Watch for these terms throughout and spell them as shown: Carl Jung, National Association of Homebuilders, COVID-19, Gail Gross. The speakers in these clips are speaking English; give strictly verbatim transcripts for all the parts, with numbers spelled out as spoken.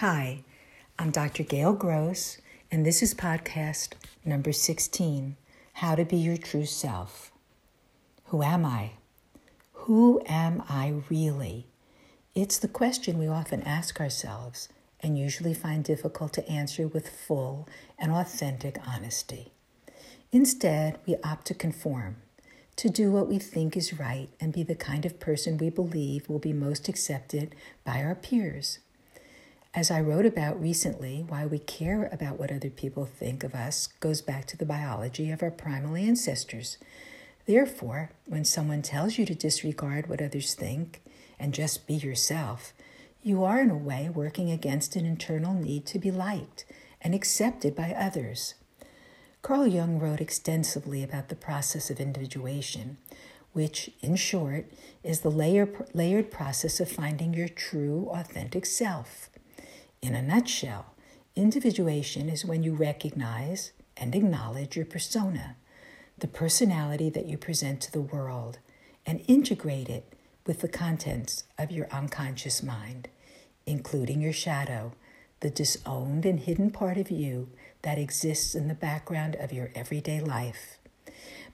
Hi, I'm Doctor Gail Gross, and this is podcast number sixteen, How to Be Your True Self. Who am I? Who am I really? It's the question we often ask ourselves and usually find difficult to answer with full and authentic honesty. Instead, we opt to conform, to do what we think is right and be the kind of person we believe will be most accepted by our peers. As I wrote about recently, why we care about what other people think of us goes back to the biology of our primal ancestors. Therefore, when someone tells you to disregard what others think and just be yourself, you are in a way working against an internal need to be liked and accepted by others. Carl Jung wrote extensively about the process of individuation, which, in short, is the layer, layered process of finding your true, authentic self. In a nutshell, individuation is when you recognize and acknowledge your persona, the personality that you present to the world, and integrate it with the contents of your unconscious mind, including your shadow, the disowned and hidden part of you that exists in the background of your everyday life.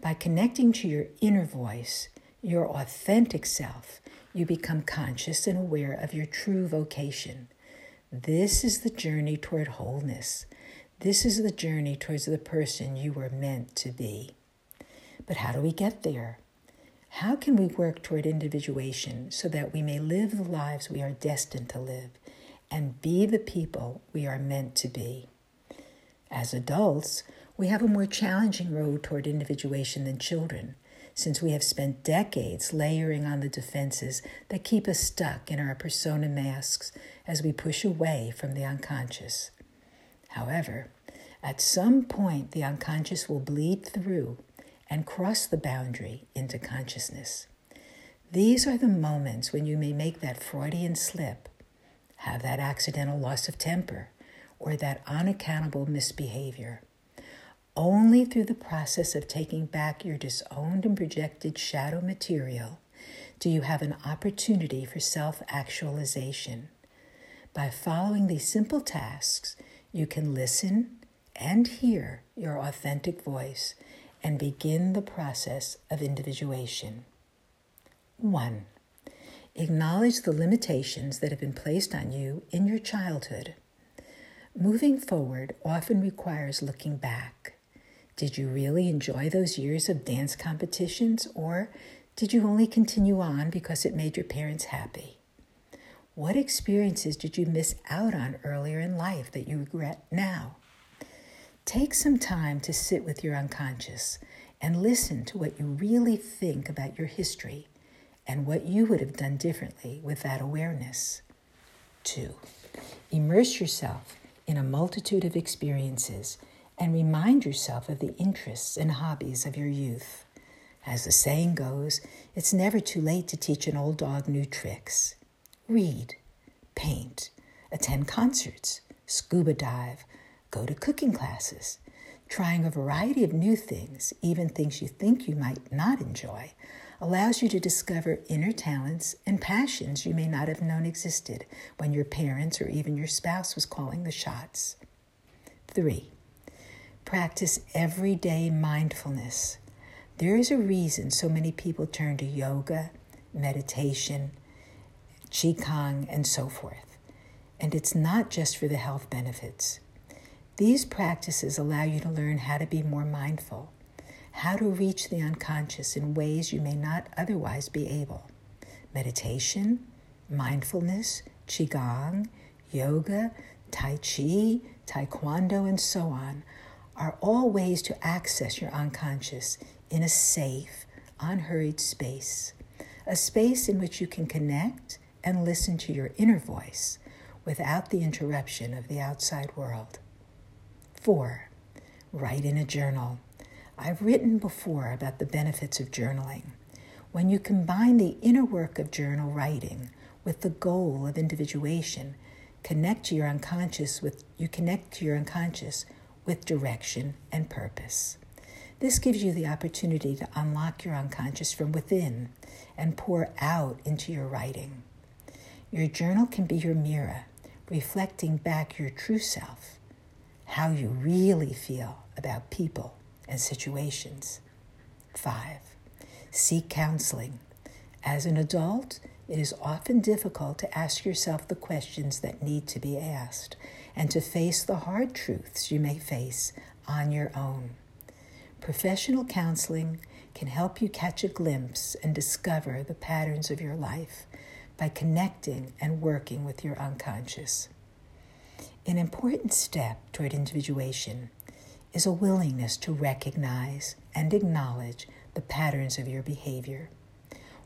By connecting to your inner voice, your authentic self, you become conscious and aware of your true vocation. This is the journey toward wholeness. This is the journey towards the person you were meant to be. But how do we get there? How can we work toward individuation so that we may live the lives we are destined to live and be the people we are meant to be? As adults, we have a more challenging road toward individuation than children, since we have spent decades layering on the defenses that keep us stuck in our persona masks as we push away from the unconscious. However, at some point, the unconscious will bleed through and cross the boundary into consciousness. These are the moments when you may make that Freudian slip, have that accidental loss of temper, or that unaccountable misbehavior. Only through the process of taking back your disowned and projected shadow material do you have an opportunity for self-actualization. By following these simple tasks, you can listen and hear your authentic voice and begin the process of individuation. One, acknowledge the limitations that have been placed on you in your childhood. Moving forward often requires looking back. Did you really enjoy those years of dance competitions, or did you only continue on because it made your parents happy? What experiences did you miss out on earlier in life that you regret now? Take some time to sit with your unconscious and listen to what you really think about your history and what you would have done differently with that awareness. Two, immerse yourself in a multitude of experiences, and remind yourself of the interests and hobbies of your youth. As the saying goes, it's never too late to teach an old dog new tricks. Read, paint, attend concerts, scuba dive, go to cooking classes. Trying a variety of new things, even things you think you might not enjoy, allows you to discover inner talents and passions you may not have known existed when your parents or even your spouse was calling the shots. Three, practice everyday mindfulness. There is a reason so many people turn to yoga, meditation, Qigong, and so forth. And it's not just for the health benefits. These practices allow you to learn how to be more mindful, how to reach the unconscious in ways you may not otherwise be able. Meditation, mindfulness, Qigong, yoga, Tai Chi, Taekwondo, and so on are all ways to access your unconscious in a safe, unhurried space, a space in which you can connect and listen to your inner voice without the interruption of the outside world. Four, write in a journal. I've written before about the benefits of journaling. When you combine the inner work of journal writing with the goal of individuation, connect to your unconscious with you connect to your unconscious with direction and purpose. This gives you the opportunity to unlock your unconscious from within and pour out into your writing. Your journal can be your mirror, reflecting back your true self, how you really feel about people and situations. Five, seek counseling. As an adult, it is often difficult to ask yourself the questions that need to be asked and to face the hard truths you may face on your own. Professional counseling can help you catch a glimpse and discover the patterns of your life by connecting and working with your unconscious. An important step toward individuation is a willingness to recognize and acknowledge the patterns of your behavior.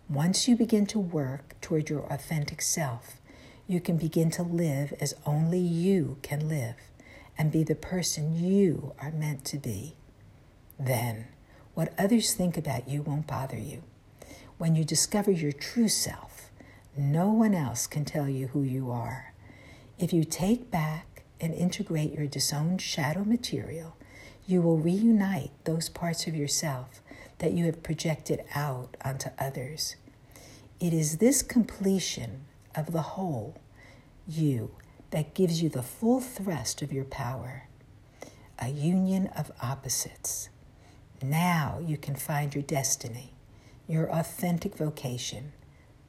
Once you begin to work toward your authentic self, you can begin to live as only you can live and be the person you are meant to be. Then, what others think about you won't bother you. When you discover your true self, no one else can tell you who you are. If you take back and integrate your disowned shadow material, you will reunite those parts of yourself that you have projected out onto others. It is this completion of the whole you that gives you the full thrust of your power, a union of opposites. Now you can find your destiny, your authentic vocation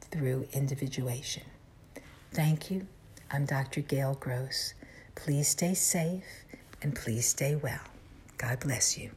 through individuation. Thank you. I'm Doctor Gail Gross. Please stay safe and please stay well. God bless you.